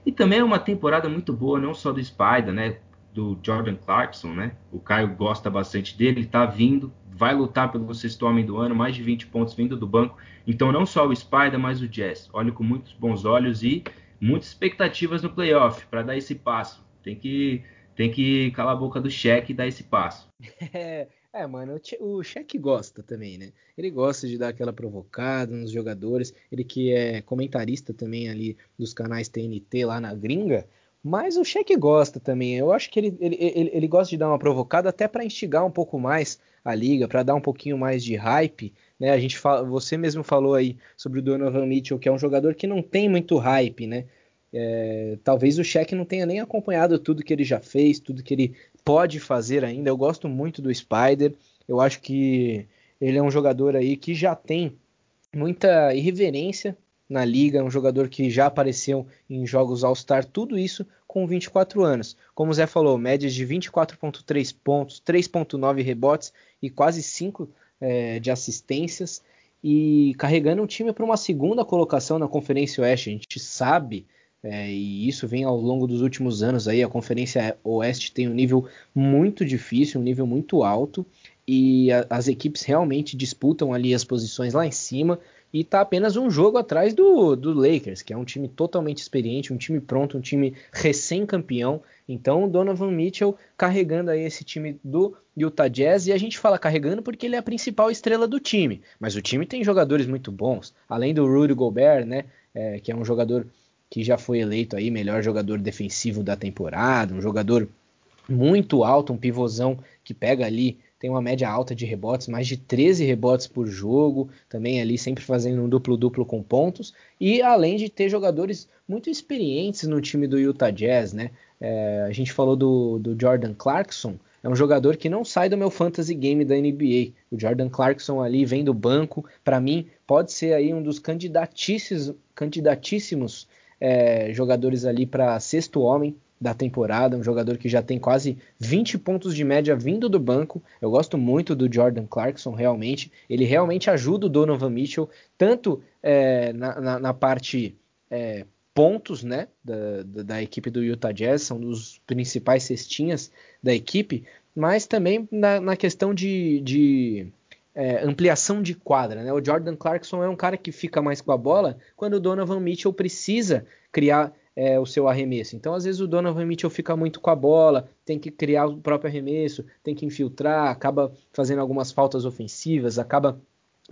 E também é uma temporada muito boa, não só do Spider, né? Do Jordan Clarkson, né? O Caio gosta bastante dele, ele tá vindo, vai lutar pelo sexto homem do ano, mais de vinte pontos vindo do banco. Então não só o Spider, mas o Jazz. Olho com muitos bons olhos e muitas expectativas no playoff para dar esse passo. Tem que, tem que calar a boca do Shaq e dar esse passo. É, é mano, o Shaq gosta também, né? Ele gosta de dar aquela provocada nos jogadores, ele que é comentarista também ali dos canais T N T lá na gringa, mas o Shaq gosta também. Eu acho que ele, ele, ele, ele gosta de dar uma provocada até para instigar um pouco mais a liga, para dar um pouquinho mais de hype, né? A gente fala, você mesmo falou aí sobre o Donovan Mitchell, que é um jogador que não tem muito hype, né? É, talvez o Shaq não tenha nem acompanhado tudo que ele já fez, tudo que ele pode fazer ainda. Eu gosto muito do Spider, eu acho que ele é um jogador aí que já tem muita irreverência na liga, é um jogador que já apareceu em jogos All-Star, tudo isso com vinte e quatro anos. Como o Zé falou, médias de vinte e quatro vírgula três pontos, três vírgula nove rebotes e quase cinco é, de assistências, e carregando o time para uma segunda colocação na Conferência Oeste. A gente sabe... É, e isso vem ao longo dos últimos anos aí, a Conferência Oeste tem um nível muito difícil, um nível muito alto, e a, as equipes realmente disputam ali as posições lá em cima, e tá apenas um jogo atrás do, do Lakers, que é um time totalmente experiente, um time pronto, um time recém-campeão. Então o Donovan Mitchell carregando aí esse time do Utah Jazz, e a gente fala carregando porque ele é a principal estrela do time, mas o time tem jogadores muito bons, além do Rudy Gobert, né, é, que é um jogador que já foi eleito aí melhor jogador defensivo da temporada, um jogador muito alto, um pivôzão que pega ali, tem uma média alta de rebotes, mais de treze rebotes por jogo, também ali sempre fazendo um duplo-duplo com pontos, e além de ter jogadores muito experientes no time do Utah Jazz, né? É, a gente falou do, do Jordan Clarkson, é um jogador que não sai do meu fantasy game da N B A, o Jordan Clarkson ali vem do banco, para mim pode ser aí um dos candidatíssimos, candidatíssimos é, jogadores ali para sexto homem da temporada, um jogador que já tem quase vinte pontos de média vindo do banco. Eu gosto muito do Jordan Clarkson, realmente, ele realmente ajuda o Donovan Mitchell, tanto é, na, na, na parte é, pontos, né, da, da, da equipe do Utah Jazz, são dos principais cestinhas da equipe, mas também na, na questão de, de é, ampliação de quadra, né? O Jordan Clarkson é um cara que fica mais com a bola quando o Donovan Mitchell precisa criar É, o seu arremesso. Então, às vezes, o Donovan Mitchell fica muito com a bola, tem que criar o próprio arremesso, tem que infiltrar, acaba fazendo algumas faltas ofensivas, acaba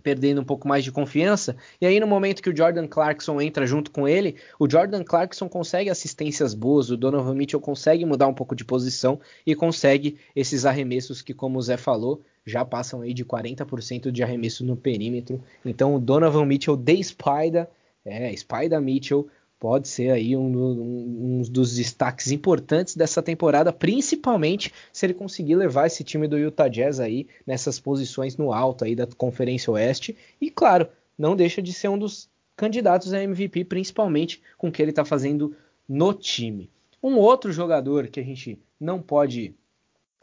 perdendo um pouco mais de confiança. E aí, no momento que o Jordan Clarkson entra junto com ele, o Jordan Clarkson consegue assistências boas, o Donovan Mitchell consegue mudar um pouco de posição e consegue esses arremessos que, como o Zé falou, já passam aí de quarenta por cento de arremesso no perímetro. Então, o Donovan Mitchell de Spider, é, Spider Mitchell, pode ser aí um, um, um dos destaques importantes dessa temporada, principalmente se ele conseguir levar esse time do Utah Jazz aí nessas posições no alto aí da Conferência Oeste. E claro, não deixa de ser um dos candidatos a M V P, principalmente com o que ele está fazendo no time. Um outro jogador que a gente não pode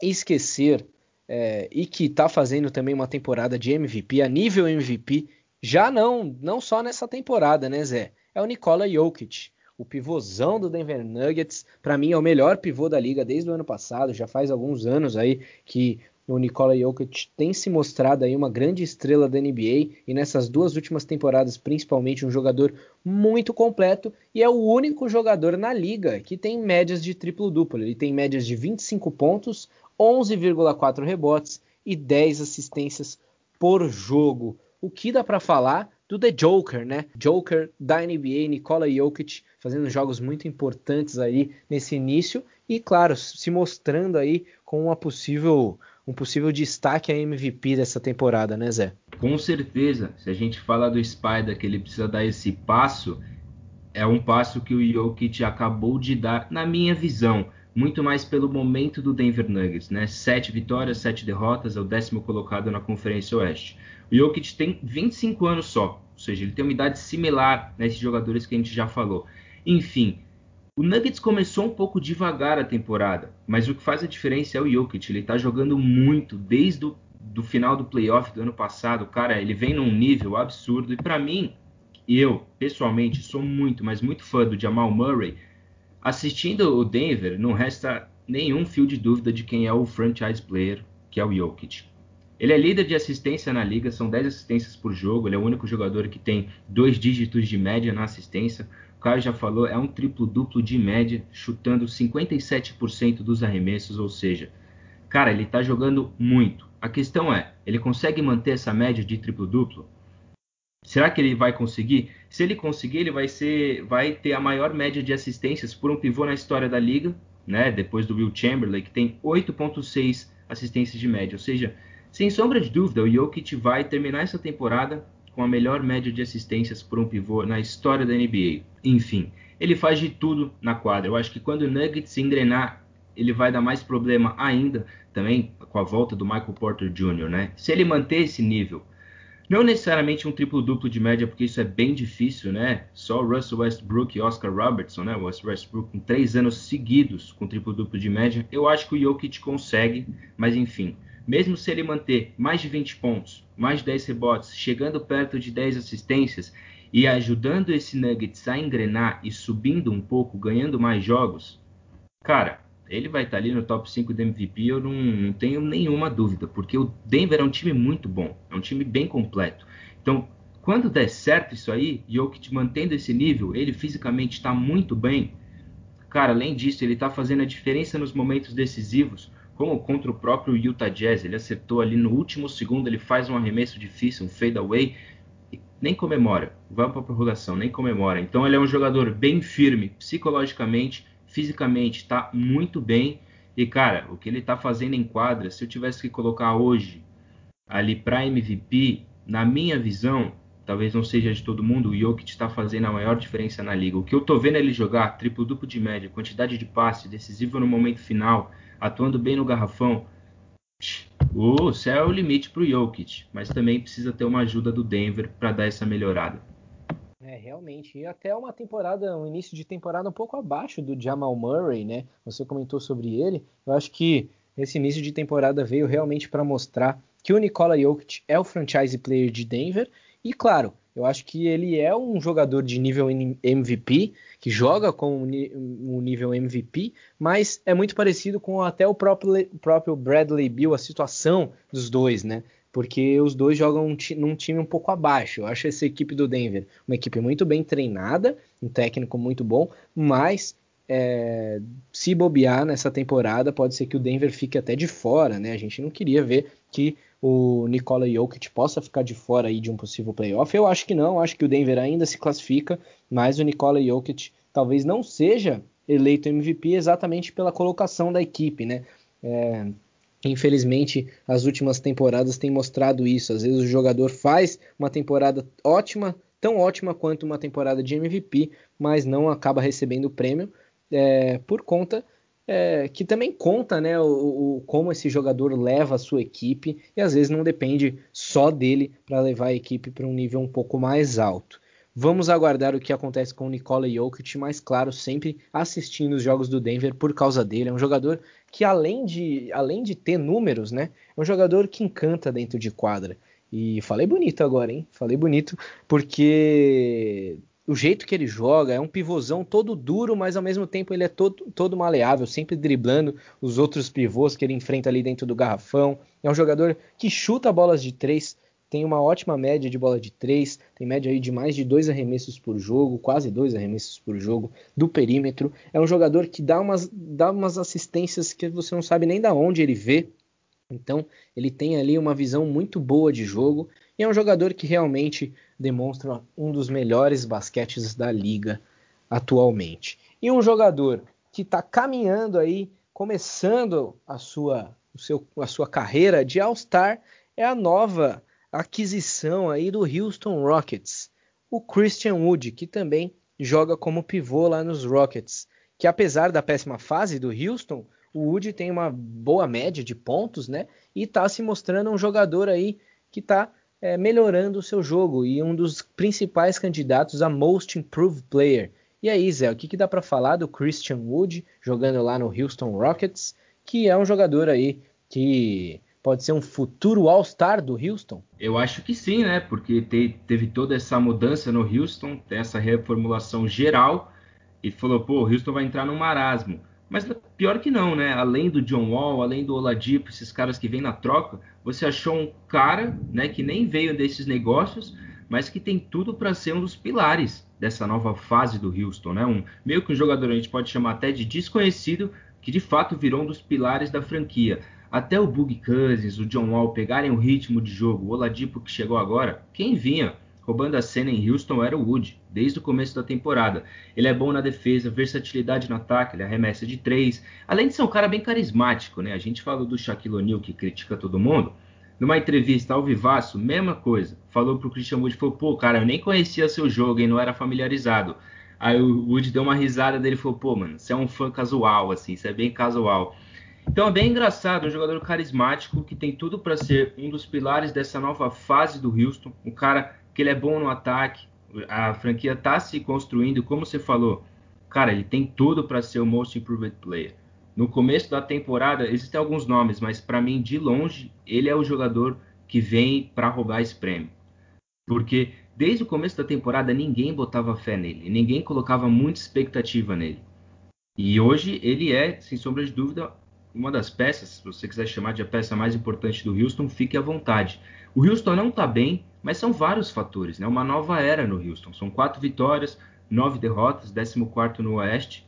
esquecer é, e que está fazendo também uma temporada de M V P, a nível M V P, já não, não só nessa temporada, né, Zé? É o Nikola Jokic, o pivôzão do Denver Nuggets. Para mim é o melhor pivô da liga desde o ano passado, já faz alguns anos aí que o Nikola Jokic tem se mostrado aí uma grande estrela da N B A, e nessas duas últimas temporadas principalmente um jogador muito completo, e é o único jogador na liga que tem médias de triplo-duplo. Ele tem médias de vinte e cinco pontos, onze vírgula quatro rebotes e dez assistências por jogo. O que dá para falar do The Joker, né? Joker da N B A, Nikola Jokic, fazendo jogos muito importantes aí nesse início e, claro, se mostrando aí com uma possível, um possível destaque a M V P dessa temporada, né, Zé? Com certeza. Se a gente falar do Spider, que ele precisa dar esse passo, é um passo que o Jokic acabou de dar, na minha visão, muito mais pelo momento do Denver Nuggets, né? Sete vitórias, sete derrotas, é o décimo colocado na Conferência Oeste. O Jokic tem vinte e cinco anos só, ou seja, ele tem uma idade similar nesses jogadores que a gente já falou. Enfim, o Nuggets começou um pouco devagar a temporada, mas o que faz a diferença é o Jokic. Ele está jogando muito desde o do final do playoff do ano passado. Cara, ele vem num nível absurdo, e para mim, eu pessoalmente sou muito, mas muito fã do Jamal Murray. Assistindo o Denver, não resta nenhum fio de dúvida de quem é o franchise player, que é o Jokic. Ele é líder de assistência na liga, são dez assistências por jogo, ele é o único jogador que tem dois dígitos de média na assistência. O Caio já falou, é um triplo-duplo de média, chutando cinquenta e sete por cento dos arremessos, ou seja, cara, ele tá jogando muito. A questão é, ele consegue manter essa média de triplo-duplo? Será que ele vai conseguir? Se ele conseguir, ele vai, ser, vai ter a maior média de assistências por um pivô na história da liga, né? Depois do Will Chamberlain, que tem oito vírgula seis assistências de média. Ou seja, sem sombra de dúvida, o Jokic vai terminar essa temporada com a melhor média de assistências por um pivô na história da N B A. Enfim, ele faz de tudo na quadra. Eu acho que quando o Nuggets se engrenar, ele vai dar mais problema ainda, também com a volta do Michael Porter Júnior, né? Se ele manter esse nível, não necessariamente um triplo-duplo de média, porque isso é bem difícil, né? Só o Russell Westbrook e Oscar Robertson, né? O Russell Westbrook com três anos seguidos com triplo-duplo de média. Eu acho que o Jokic consegue, mas enfim. Mesmo se ele manter mais de vinte pontos, mais de dez rebotes, chegando perto de dez assistências e ajudando esse Nuggets a engrenar e subindo um pouco, ganhando mais jogos, cara, ele vai estar ali no top cinco do M V P, eu não, não tenho nenhuma dúvida, porque o Denver é um time muito bom, é um time bem completo. Então, quando der certo isso aí, Jokic mantendo esse nível, ele fisicamente está muito bem, Cara, além disso, ele está fazendo a diferença nos momentos decisivos, como contra o próprio Utah Jazz. Ele acertou ali no último segundo, ele faz um arremesso difícil, um fadeaway, nem comemora, vai para a prorrogação, nem comemora. Então ele é um jogador bem firme, psicologicamente, fisicamente, está muito bem. E cara, o que ele está fazendo em quadra, se eu tivesse que colocar hoje ali para M V P, na minha visão, talvez não seja de todo mundo, o Jokic está fazendo a maior diferença na liga. O que eu tô vendo ele jogar, triplo-duplo de média, quantidade de passe, decisivo no momento final, atuando bem no garrafão, o céu é o limite pro Jokic, mas também precisa ter uma ajuda do Denver para dar essa melhorada. É, realmente, e até uma temporada, um início de temporada um pouco abaixo do Jamal Murray, né? Você comentou sobre ele, eu acho que esse início de temporada veio realmente para mostrar que o Nikola Jokic é o franchise player de Denver. E claro, eu acho que ele é um jogador de nível M V P, que joga com o nível M V P, mas é muito parecido com até o próprio, próprio Bradley Beal, a situação dos dois, né? Porque os dois jogam num time um pouco abaixo. Eu acho essa equipe do Denver uma equipe muito bem treinada, um técnico muito bom, mas é, se bobear nessa temporada, pode ser que o Denver fique até de fora, né? A gente não queria ver que o Nikola Jokic possa ficar de fora aí de um possível playoff. Eu acho que não, acho que o Denver ainda se classifica, mas o Nikola Jokic talvez não seja eleito M V P exatamente pela colocação da equipe, né? É, infelizmente, as últimas temporadas têm mostrado isso. Às vezes o jogador faz uma temporada ótima, tão ótima quanto uma temporada de M V P, mas não acaba recebendo o prêmio é, por conta... É, que também conta, né, o, o, como esse jogador leva a sua equipe, e às vezes não depende só dele para levar a equipe para um nível um pouco mais alto. Vamos aguardar o que acontece com o Nikola Jokic, mas claro, sempre assistindo os jogos do Denver por causa dele. É um jogador que além de, além de ter números, né, é um jogador que encanta dentro de quadra. E falei bonito agora, hein? Falei bonito porque... O jeito que ele joga é um pivôzão todo duro, mas ao mesmo tempo ele é todo, todo maleável, sempre driblando os outros pivôs que ele enfrenta ali dentro do garrafão. É um jogador que chuta bolas de três, tem uma ótima média de bola de três, tem média aí de mais de dois arremessos por jogo, quase dois arremessos por jogo do perímetro. É um jogador que dá umas, dá umas assistências que você não sabe nem da onde ele vê. Então ele tem ali uma visão muito boa de jogo e é um jogador que realmente demonstra um dos melhores basquetes da liga atualmente. E um jogador que está caminhando aí, começando a sua, o seu, a sua carreira de All-Star, é a nova aquisição aí do Houston Rockets, o Christian Wood, que também joga como pivô lá nos Rockets, que apesar da péssima fase do Houston, o Wood tem uma boa média de pontos, né? E está se mostrando um jogador aí que está É, melhorando o seu jogo e um dos principais candidatos a Most Improved Player. E aí, Zé, o que, que dá para falar do Christian Wood jogando lá no Houston Rockets, que é um jogador aí que pode ser um futuro All-Star do Houston? Eu acho que sim, né? Porque te, teve toda essa mudança no Houston, tem essa reformulação geral e falou, pô, o Houston vai entrar no marasmo. Mas pior que não, né? Além do John Wall, além do Oladipo, esses caras que vêm na troca, você achou um cara, né, que nem veio desses negócios, mas que tem tudo para ser um dos pilares dessa nova fase do Houston, né? Um, meio que um jogador a gente pode chamar até de desconhecido, que de fato virou um dos pilares da franquia. Até o Boogie Cousins, o John Wall pegarem o ritmo de jogo, o Oladipo que chegou agora, quem vinha roubando a cena em Houston era o Wood, desde o começo da temporada. Ele é bom na defesa, versatilidade no ataque, ele arremessa de três. Além de ser um cara bem carismático, né? A gente falou do Shaquille O'Neal, que critica todo mundo. Numa entrevista ao Vivaço, mesma coisa. Falou pro Christian Wood, falou, pô, cara, eu nem conhecia seu jogo, hein? Não era familiarizado. Aí o Wood deu uma risada dele e falou, pô, mano, você é um fã casual, assim, você é bem casual. Então é bem engraçado, um jogador carismático que tem tudo para ser um dos pilares dessa nova fase do Houston, um cara que ele é bom no ataque, a franquia está se construindo, como você falou, cara, ele tem tudo para ser o Most Improved Player. No começo da temporada, existem alguns nomes, mas para mim, de longe, ele é o jogador que vem para roubar esse prêmio. Porque desde o começo da temporada, ninguém botava fé nele, ninguém colocava muita expectativa nele. E hoje, ele é, sem sombra de dúvida, uma das peças, se você quiser chamar de a peça mais importante do Houston, fique à vontade. O Houston não está bem, mas são vários fatores, né? Uma nova era no Houston. São quatro vitórias, nove derrotas, décimo quarto no Oeste.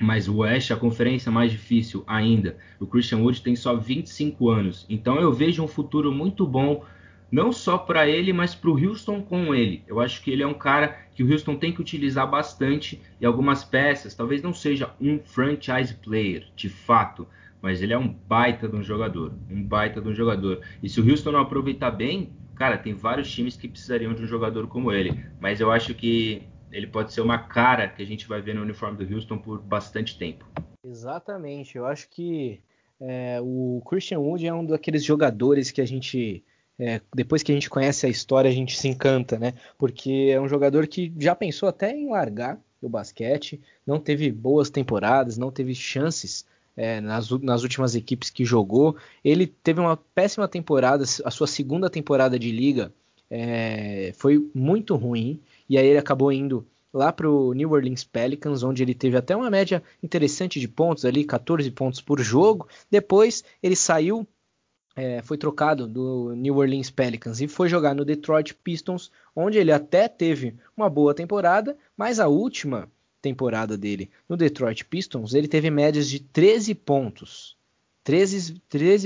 Mas o Oeste, a conferência mais difícil ainda. O Christian Wood tem só vinte e cinco anos. Então eu vejo um futuro muito bom, não só para ele, mas para o Houston com ele. Eu acho que ele é um cara que o Houston tem que utilizar bastante. E algumas peças, talvez não seja um franchise player, de fato. Mas ele é um baita de um jogador. Um baita de um jogador. E se o Houston não aproveitar bem, cara, tem vários times que precisariam de um jogador como ele. Mas eu acho que ele pode ser uma cara que a gente vai ver no uniforme do Houston por bastante tempo. Exatamente. Eu acho que é, o Christian Wood é um daqueles jogadores que a gente, é, depois que a gente conhece a história, a gente se encanta, né? Porque é um jogador que já pensou até em largar o basquete, não teve boas temporadas, não teve chances é, nas, nas últimas equipes que jogou. Ele teve uma péssima temporada, a sua segunda temporada de liga é, foi muito ruim. E aí ele acabou indo lá para o New Orleans Pelicans, onde ele teve até uma média interessante de pontos ali, catorze pontos por jogo. Depois ele saiu, é, foi trocado do New Orleans Pelicans e foi jogar no Detroit Pistons, onde ele até teve uma boa temporada, mas a última temporada dele no Detroit Pistons, ele teve médias de treze pontos. treze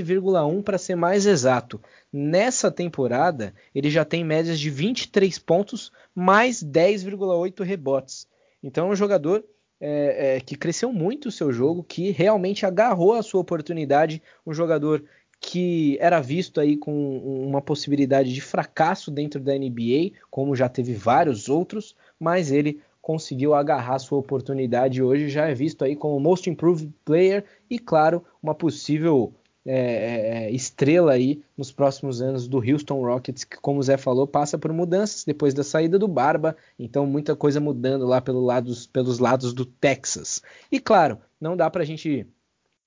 vírgula um para ser mais exato. Nessa temporada, ele já tem médias de vinte e três pontos mais dez vírgula oito rebotes. Então é um jogador é, é, que cresceu muito o seu jogo, que realmente agarrou a sua oportunidade. Um jogador que era visto aí com uma possibilidade de fracasso dentro da N B A, como já teve vários outros, mas ele conseguiu agarrar sua oportunidade hoje, já é visto aí como Most Improved Player e, claro, uma possível é, é, estrela aí nos próximos anos do Houston Rockets, que, como o Zé falou, passa por mudanças depois da saída do Barba, então muita coisa mudando lá pelo lado, pelos lados do Texas. E, claro, não dá pra gente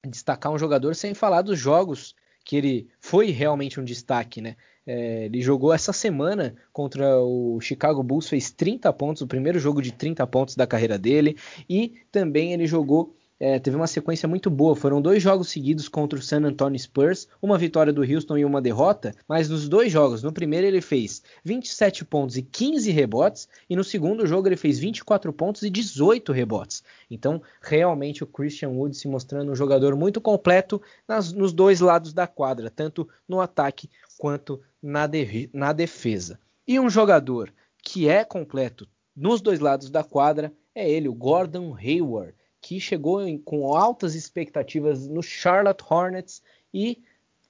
destacar um jogador sem falar dos jogos que ele foi realmente um destaque, né? É, ele jogou essa semana contra o Chicago Bulls, fez trinta pontos, o primeiro jogo de trinta pontos da carreira dele, e também ele jogou, é, teve uma sequência muito boa, foram dois jogos seguidos contra o San Antonio Spurs, uma vitória do Houston e uma derrota, mas nos dois jogos, no primeiro ele fez vinte e sete pontos e quinze rebotes, e no segundo jogo ele fez vinte e quatro pontos e dezoito rebotes. Então, realmente o Christian Wood se mostrando um jogador muito completo nas, nos dois lados da quadra, tanto no ataque quanto na, de, na defesa. E um jogador que é completo nos dois lados da quadra é ele, o Gordon Hayward, que chegou em, com altas expectativas no Charlotte Hornets e,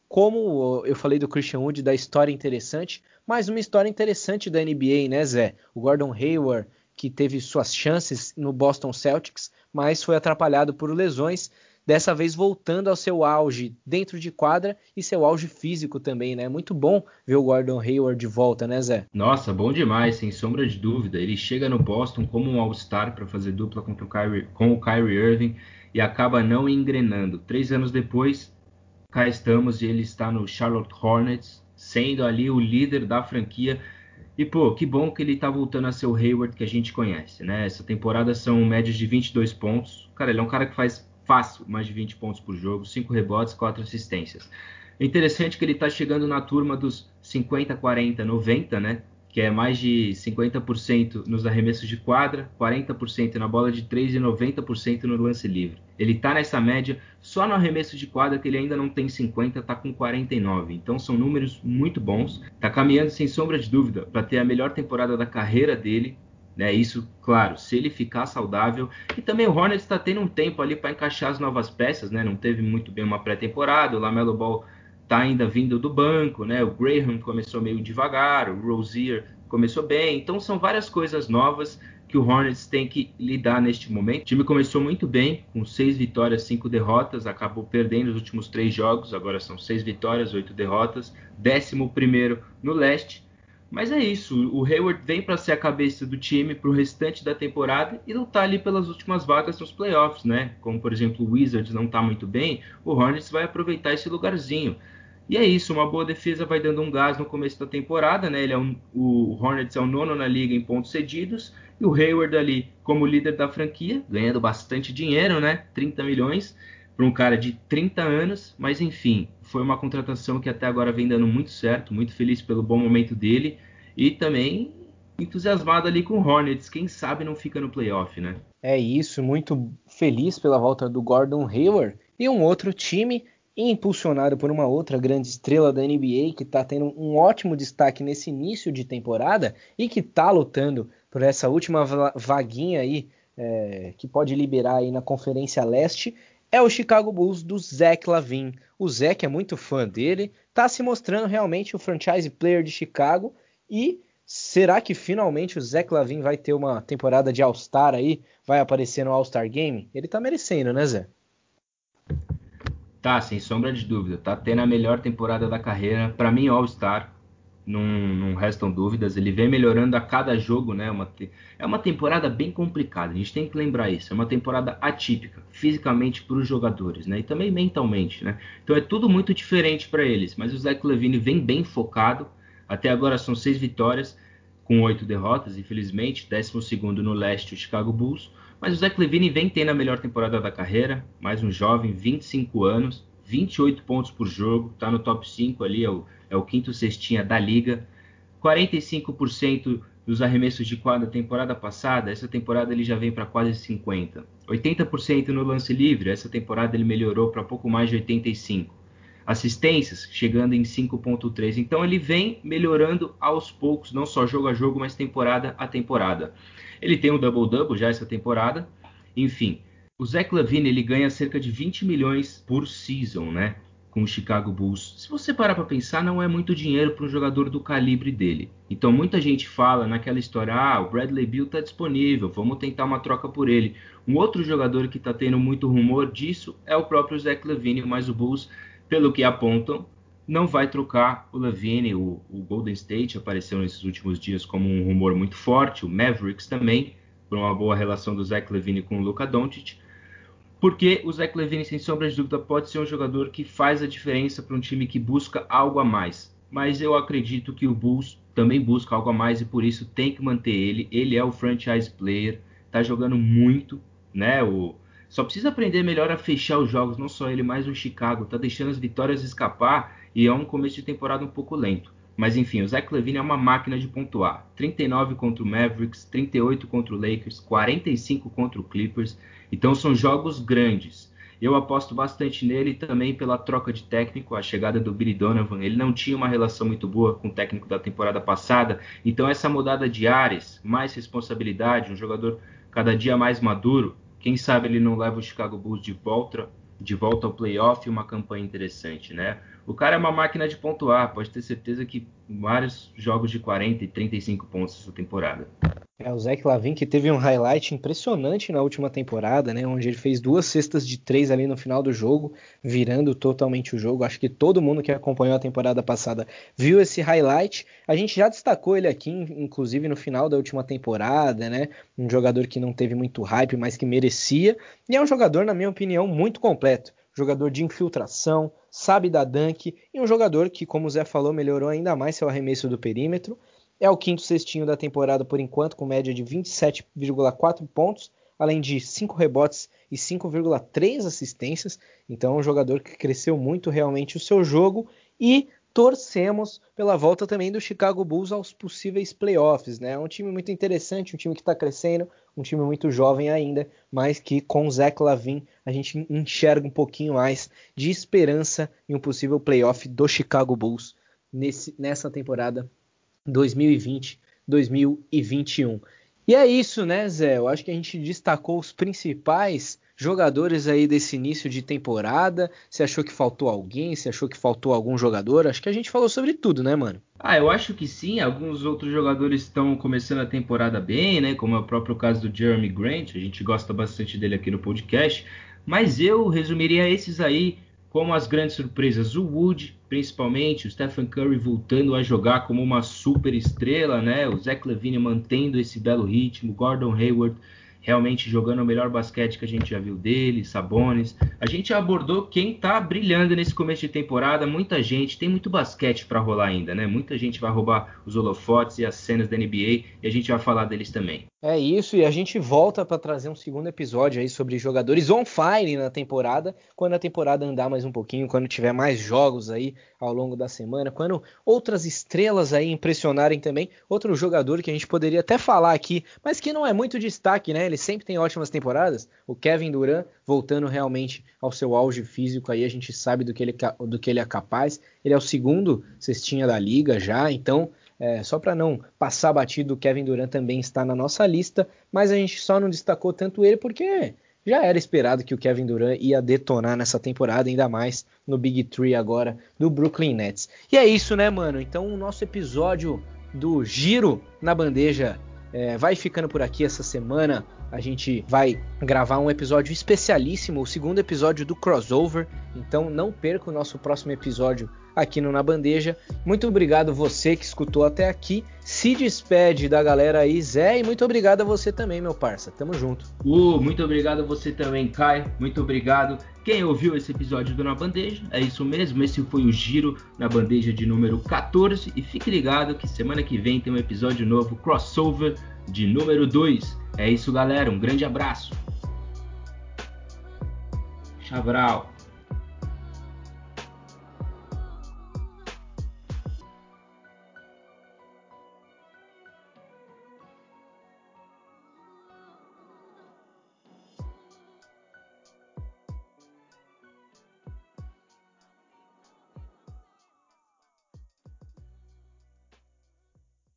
como eu falei do Christian Wood, da história interessante, mais uma história interessante da N B A, né, Zé? O Gordon Hayward, que teve suas chances no Boston Celtics, mas foi atrapalhado por lesões, dessa vez voltando ao seu auge dentro de quadra e seu auge físico também, né? Muito bom ver o Gordon Hayward de volta, né, Zé? Nossa, bom demais, sem sombra de dúvida. Ele chega no Boston como um all-star para fazer dupla contra o Kyrie, com o Kyrie Irving e acaba não engrenando. Três anos depois, cá estamos e ele está no Charlotte Hornets, sendo ali o líder da franquia. E, pô, que bom que ele tá voltando a ser o Hayward que a gente conhece, né? Essa temporada são médias de vinte e dois pontos. Cara, ele é um cara que faz fácil, mais de vinte pontos por jogo, cinco rebotes, quatro assistências. É interessante que ele está chegando na turma dos cinquenta, quarenta, noventa, né? Que é mais de cinquenta por cento nos arremessos de quadra, quarenta por cento na bola de três e noventa por cento no lance livre. Ele está nessa média só no arremesso de quadra, que ele ainda não tem cinquenta, está com quarenta e nove. Então são números muito bons. Está caminhando, sem sombra de dúvida, para ter a melhor temporada da carreira dele, né? Isso, claro, se ele ficar saudável. E também o Hornets está tendo um tempo ali para encaixar as novas peças, né? Não teve muito bem uma pré-temporada, o LaMelo Ball está ainda vindo do banco, né? O Graham começou meio devagar, o Rozier começou bem. Então são várias coisas novas que o Hornets tem que lidar neste momento. O time começou muito bem, com seis vitórias, cinco derrotas, acabou perdendo os últimos três jogos, agora são seis vitórias, oito derrotas, décimo primeiro no leste. Mas é isso, o Hayward vem para ser a cabeça do time para o restante da temporada e lutar ali pelas últimas vagas nos playoffs, né? Como, por exemplo, o Wizards não está muito bem, o Hornets vai aproveitar esse lugarzinho. E é isso, uma boa defesa vai dando um gás no começo da temporada, né? Ele é um, o Hornets é o nono na liga em pontos cedidos e o Hayward ali, como líder da franquia, ganhando bastante dinheiro, né? trinta milhões para um cara de trinta anos, mas enfim, foi uma contratação que até agora vem dando muito certo, muito feliz pelo bom momento dele e também entusiasmado ali com o Hornets. Quem sabe não fica no playoff, né? É isso, muito feliz pela volta do Gordon Hayward e um outro time impulsionado por uma outra grande estrela da N B A que está tendo um ótimo destaque nesse início de temporada e que está lutando por essa última vaguinha aí é, que pode liberar aí na Conferência Leste, é o Chicago Bulls do Zach LaVine. O Zach é muito fã dele, está se mostrando realmente o franchise player de Chicago e será que finalmente o Zach LaVine vai ter uma temporada de All-Star aí? Vai aparecer no All-Star Game? Ele tá merecendo, né, Zé? Tá, sem sombra de dúvida. Tá tendo a melhor temporada da carreira. Pra mim, All-Star, não, não restam dúvidas. Ele vem melhorando a cada jogo, né? Uma te... É uma temporada bem complicada. A gente tem que lembrar isso. É uma temporada atípica, fisicamente pros jogadores, né? E também mentalmente, né? Então é tudo muito diferente pra eles. Mas o Zach LaVine vem bem focado. Até agora são seis vitórias, com oito derrotas, infelizmente, décimo segundo no leste, o Chicago Bulls. Mas o Zach LaVine vem tendo a melhor temporada da carreira, mais um jovem, vinte e cinco anos, vinte e oito pontos por jogo, está no top cinco ali, é o, é o quinto cestinha da liga. quarenta e cinco por cento dos arremessos de quadra temporada passada, essa temporada ele já vem para quase cinquenta por cento. oitenta por cento no lance livre, essa temporada ele melhorou para pouco mais de oitenta e cinco por cento. Assistências, chegando em cinco vírgula três. Então ele vem melhorando aos poucos, não só jogo a jogo, mas temporada a temporada. Ele tem um double-double já essa temporada. Enfim, o Zach LaVine ele ganha cerca de vinte milhões por season, né? Com o Chicago Bulls. Se você parar para pensar, não é muito dinheiro para um jogador do calibre dele. Então muita gente fala naquela história, ah, o Bradley Beal está disponível, vamos tentar uma troca por ele. Um outro jogador que está tendo muito rumor disso é o próprio Zach LaVine, mas o Bulls, pelo que apontam, não vai trocar o LaVine. O, o Golden State apareceu nesses últimos dias como um rumor muito forte, o Mavericks também, por uma boa relação do Zach LaVine com o Luka Doncic, porque o Zach LaVine, sem sombra de dúvida, pode ser um jogador que faz a diferença para um time que busca algo a mais. Mas eu acredito que o Bulls também busca algo a mais e por isso tem que manter ele. Ele é o franchise player, está jogando muito, né, o... Só precisa aprender melhor a fechar os jogos, não só ele, mas o Chicago. Tá deixando as vitórias escapar e é um começo de temporada um pouco lento. Mas enfim, o Zach LaVine é uma máquina de pontuar. trinta e nove contra o Mavericks, trinta e oito contra o Lakers, quarenta e cinco contra o Clippers. Então são jogos grandes. Eu aposto bastante nele também pela troca de técnico, a chegada do Billy Donovan. Ele não tinha uma relação muito boa com o técnico da temporada passada. Então essa mudada de áreas, mais responsabilidade, um jogador cada dia mais maduro, quem sabe ele não leva o Chicago Bulls de volta, de volta ao playoff, uma campanha interessante, né? O cara é uma máquina de pontuar, pode ter certeza que vários jogos de quarenta e trinta e cinco pontos essa temporada. É, o Zach LaVine que teve um highlight impressionante na última temporada, né? Onde ele fez duas cestas de três ali no final do jogo, virando totalmente o jogo. Acho que todo mundo que acompanhou a temporada passada viu esse highlight. A gente já destacou ele aqui, inclusive no final da última temporada, né? Um jogador que não teve muito hype, mas que merecia. E é um jogador, na minha opinião, muito completo. Jogador de infiltração, sabe da dunk, e um jogador que, como o Zé falou, melhorou ainda mais seu arremesso do perímetro. É o quinto cestinho da temporada por enquanto, com média de vinte e sete vírgula quatro pontos, além de cinco rebotes e cinco vírgula três assistências. Então é um jogador que cresceu muito realmente o seu jogo e torcemos pela volta também do Chicago Bulls aos possíveis playoffs, né? É um time muito interessante, um time que está crescendo, um time muito jovem ainda, mas que com o Zach LaVine a gente enxerga um pouquinho mais de esperança em um possível playoff do Chicago Bulls nesse, nessa temporada dois mil e vinte, dois mil e vinte e um. E é isso, né, Zé? Eu acho que a gente destacou os principais jogadores aí desse início de temporada. Você achou que faltou alguém? Você achou que faltou algum jogador? Acho que a gente falou sobre tudo, né, mano? Ah, eu acho que sim. Alguns outros jogadores estão começando a temporada bem, né? Como é o próprio caso do Jeremy Grant. A gente gosta bastante dele aqui no podcast. Mas eu resumiria esses aí como as grandes surpresas. O Wood, principalmente, o Stephen Curry voltando a jogar como uma super estrela, né? O Zach LaVine mantendo esse belo ritmo, Gordon Hayward realmente jogando o melhor basquete que a gente já viu dele, Sabonis. A gente abordou quem tá brilhando nesse começo de temporada, muita gente, tem muito basquete para rolar ainda, né? Muita gente vai roubar os holofotes e as cenas da N B A e a gente vai falar deles também. É isso, e a gente volta para trazer um segundo episódio aí sobre jogadores on fire na temporada, quando a temporada andar mais um pouquinho, quando tiver mais jogos aí ao longo da semana, quando outras estrelas aí impressionarem também, outro jogador que a gente poderia até falar aqui, mas que não é muito destaque, né? Ele sempre tem ótimas temporadas, o Kevin Durant voltando realmente ao seu auge físico, aí a gente sabe do que ele, do que ele é capaz, ele é o segundo cestinha da liga já, então... É, só para não passar batido, o Kevin Durant também está na nossa lista, mas a gente só não destacou tanto ele porque já era esperado que o Kevin Durant ia detonar nessa temporada, ainda mais no Big Three agora do Brooklyn Nets. E é isso, né, mano? Então o nosso episódio do Giro na Bandeja é, vai ficando por aqui essa semana. A gente vai gravar um episódio especialíssimo, o segundo episódio do Crossover, então não perca o nosso próximo episódio aqui no Na Bandeja. Muito obrigado você que escutou até aqui, se despede da galera aí, Zé, e muito obrigado a você também, meu parça, tamo junto. Uh, muito obrigado a você também, Kai, muito obrigado quem ouviu esse episódio do Na Bandeja, é isso mesmo, esse foi o Giro na Bandeja de número catorze, e fique ligado que semana que vem tem um episódio novo, Crossover de número dois. É isso, galera. Um grande abraço. Tchau.